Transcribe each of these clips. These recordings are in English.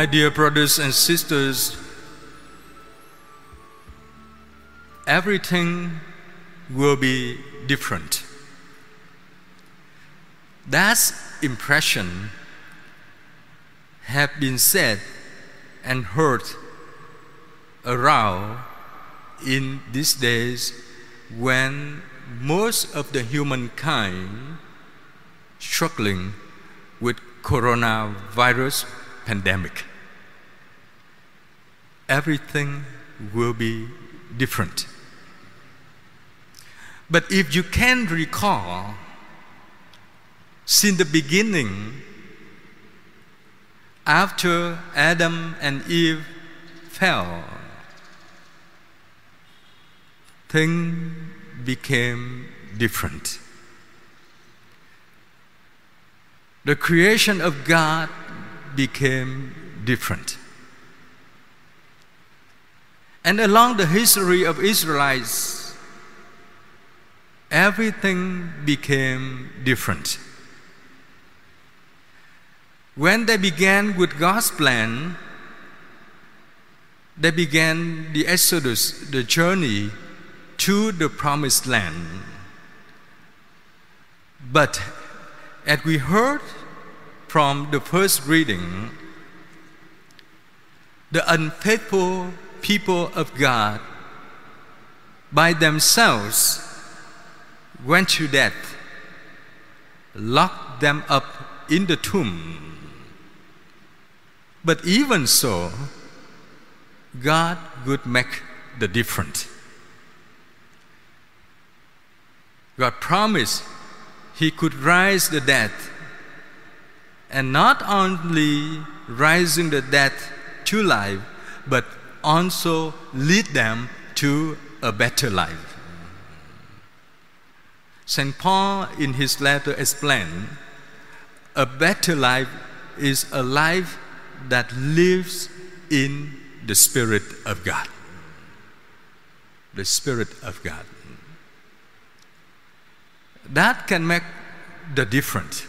My dear brothers and sisters, everything will be different. That impression have been said and heard around in these days when most of the humankind struggling with coronavirus pandemic. Everything will be different. But if you can recall, since the beginning, after Adam and Eve fell, things became different. The creation of God became different. And along the history of Israelites, everything became different. When they began with God's plan, they began the Exodus, the journey to the Promised Land. But as we heard from the first reading, the unfaithful people of God by themselves went to death, locked them up in the tomb. But even so, God would make the difference. God promised He could rise the dead, and not only rising the dead to life, but also lead them to a better life. St. Paul in his letter explained, a better life is a life that lives in the Spirit of God. The Spirit of God. That can make the difference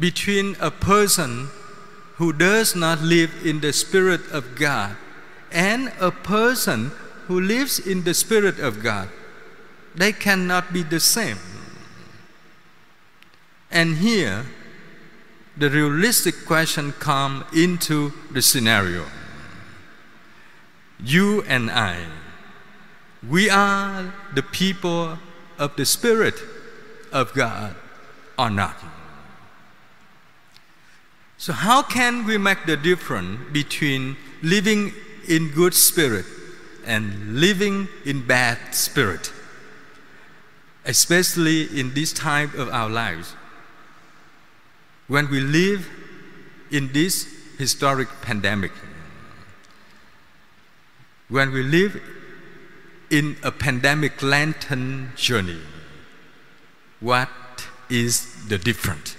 between a person who does not live in the Spirit of God and a person who lives in the Spirit of God. They cannot be the same. And here, the realistic question comes into the scenario. You and I, we are the people of the Spirit of God or not. So how can we make the difference between living in good spirit and living in bad spirit, especially in this time of our lives, when we live in this historic pandemic, when we live in a pandemic-lengthened journey? What is the difference?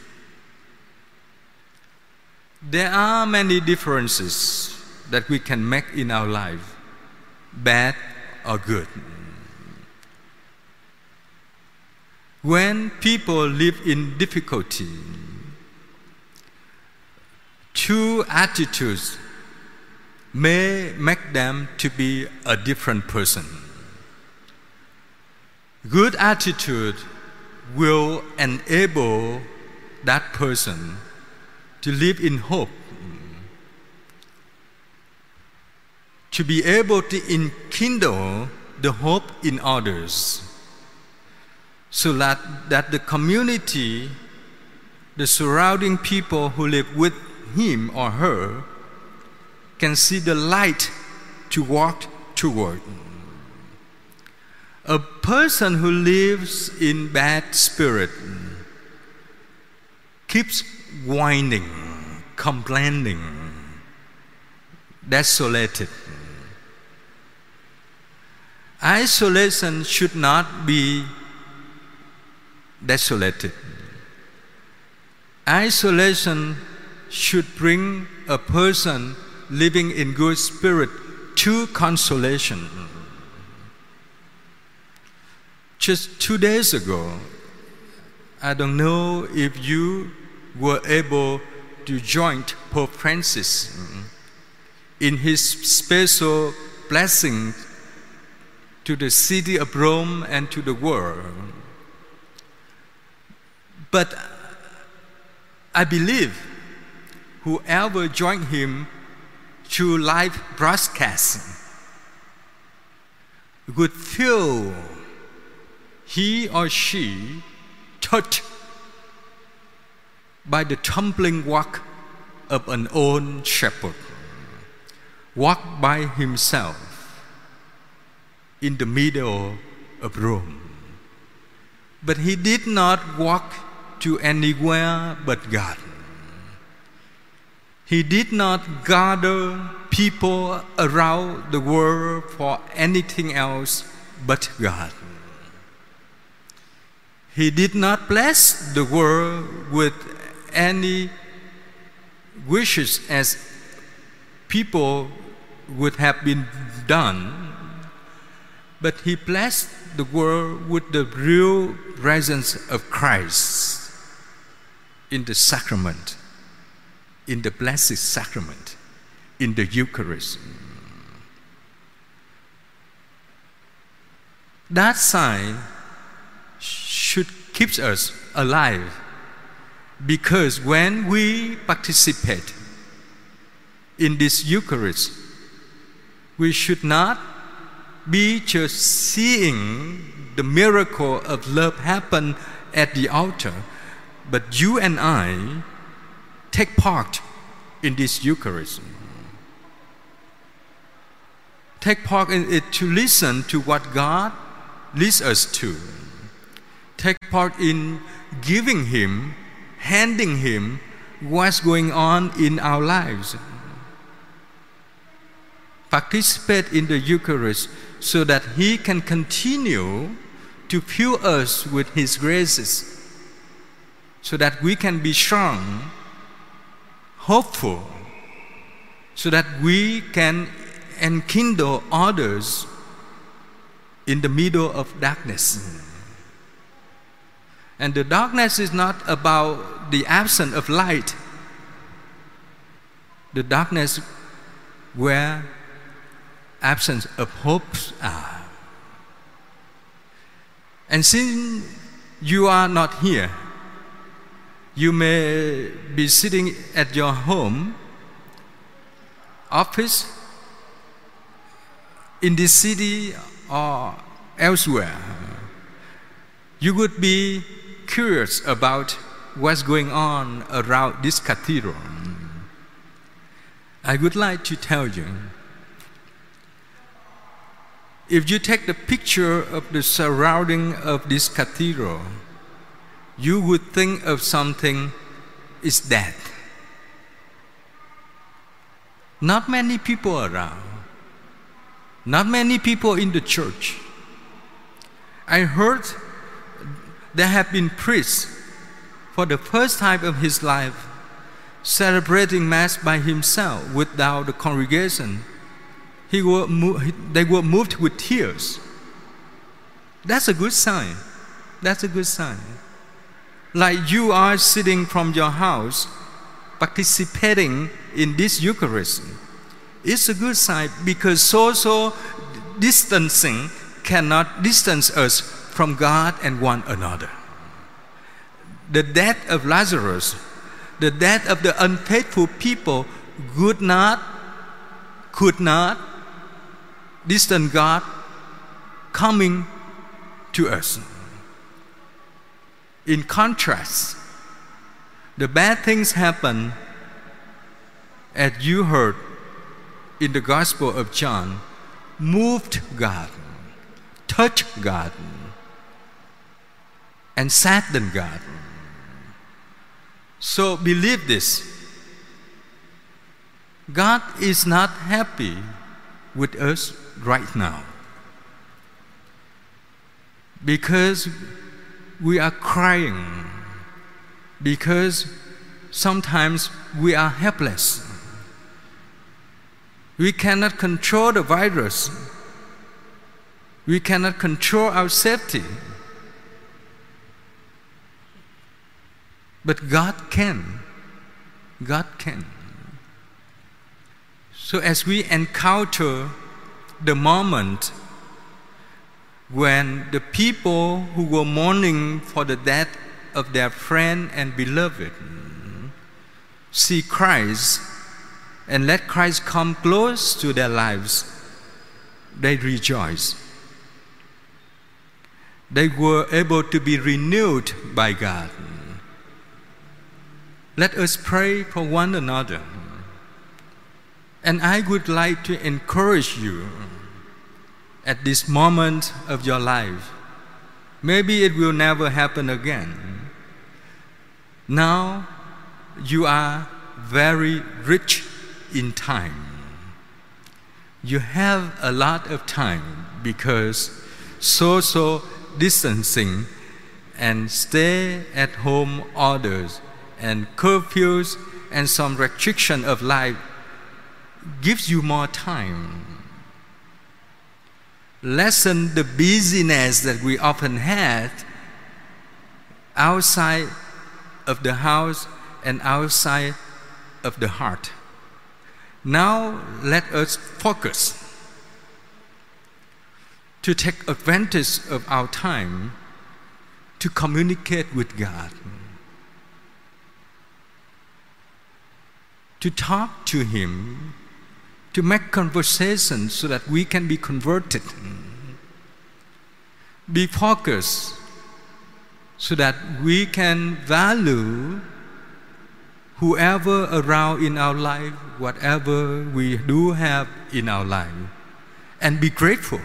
There are many differences that we can make in our life, bad or good. When people live in difficulty, two attitudes may make them to be a different person. Good attitude will enable that person to live in hope, to be able to enkindle the hope in others, so that the community, the surrounding people who live with him or her, can see the light to walk toward. A person who lives in bad spirit keeps whining, complaining, desolated. Isolation should not be desolated. Isolation should bring a person living in good spirit to consolation. Just 2 days ago, I don't know if you were able to join Pope Francis in his special blessing to the city of Rome and to the world. But I believe whoever joined him through live broadcast would feel he or she touched by the tumbling walk of an old shepherd, walked by himself in the middle of Rome. But he did not walk to anywhere but God. He did not gather people around the world for anything else but God. He did not bless the world with any wishes as people would have been done, but he blessed the world with the real presence of Christ in the sacrament, in the Blessed Sacrament, in the Eucharist. That sign should keep us alive, because when we participate in this Eucharist, we should not be just seeing the miracle of love happen at the altar, but you and I take part in this Eucharist. Take part in it to listen to what God leads us to. Take part in giving Him, handing Him what's going on in our lives. Participate in the Eucharist so that He can continue to fill us with His graces, so that we can be strong, hopeful, so that we can enkindle others in the middle of darkness. And the darkness is not about the absence of light. The darkness where absence of hopes are. And since you are not here, you may be sitting at your home, office, in this city or elsewhere. You would be curious about what's going on around this cathedral. I would like to tell you, if you take the picture of the surrounding of this cathedral, you would think of something is dead. Not many people around. Not many people in the church. I heard there have been priests for the first time of his life celebrating Mass by himself without the congregation. They were moved with tears. That's a good sign. That's a good sign. Like you are sitting from your house, participating in this Eucharist. It's a good sign, because social distancing cannot distance us from God and one another. The death of Lazarus, the death of the unfaithful people could not distance God coming to us. In contrast, the bad things happen, as you heard in the Gospel of John, moved God, touched God, and saddened God. So believe this: God is not happy with us right now, because we are crying, because sometimes we are helpless. We cannot control the virus. We cannot control our safety. But God can. God can. So as we encounter the moment when the people who were mourning for the death of their friend and beloved see Christ and let Christ come close to their lives, they rejoice. They were able to be renewed by God. Let us pray for one another. And I would like to encourage you at this moment of your life. Maybe it will never happen again. Now you are very rich in time. You have a lot of time because social distancing and stay-at-home orders and curfews and some restriction of life gives you more time. Lessen the busyness that we often had outside of the house and outside of the heart. Now let us focus to take advantage of our time to communicate with God, to talk to Him, to make conversations so that we can be converted. Be focused so that we can value whoever around in our life, whatever we do have in our life, and be grateful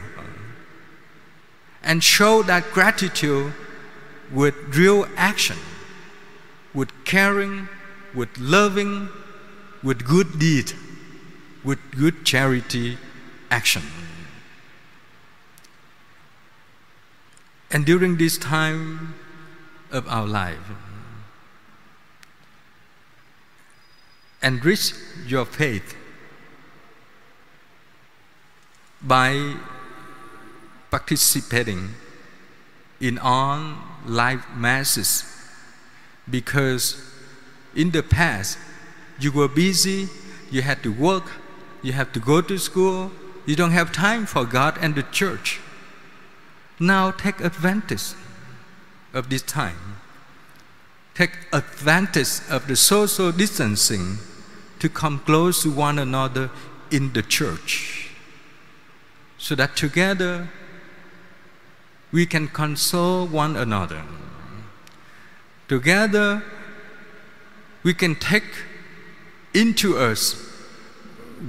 and show that gratitude with real action, with caring, with loving, with good deed, with good charity action. And during this time of our life, enrich your faith by participating in all live masses, because in the past you were busy, you had to work, you had to go to school, you don't have time for God and the church. Now take advantage of this time. Take advantage of the social distancing to come close to one another in the church, so that together we can console one another. Together we can take into us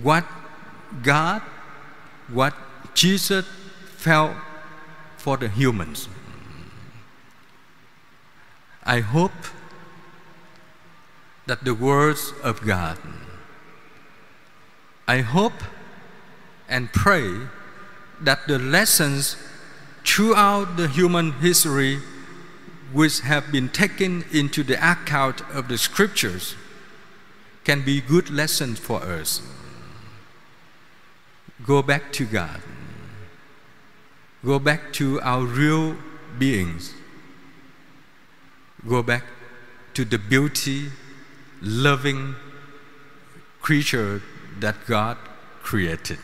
what God, what Jesus felt for the humans. I hope that the words of God, I hope and pray that the lessons throughout the human history which have been taken into the account of the scriptures can be good lessons for us. Go back to God. Go back to our real beings. Go back to the beauty, loving creature that God created.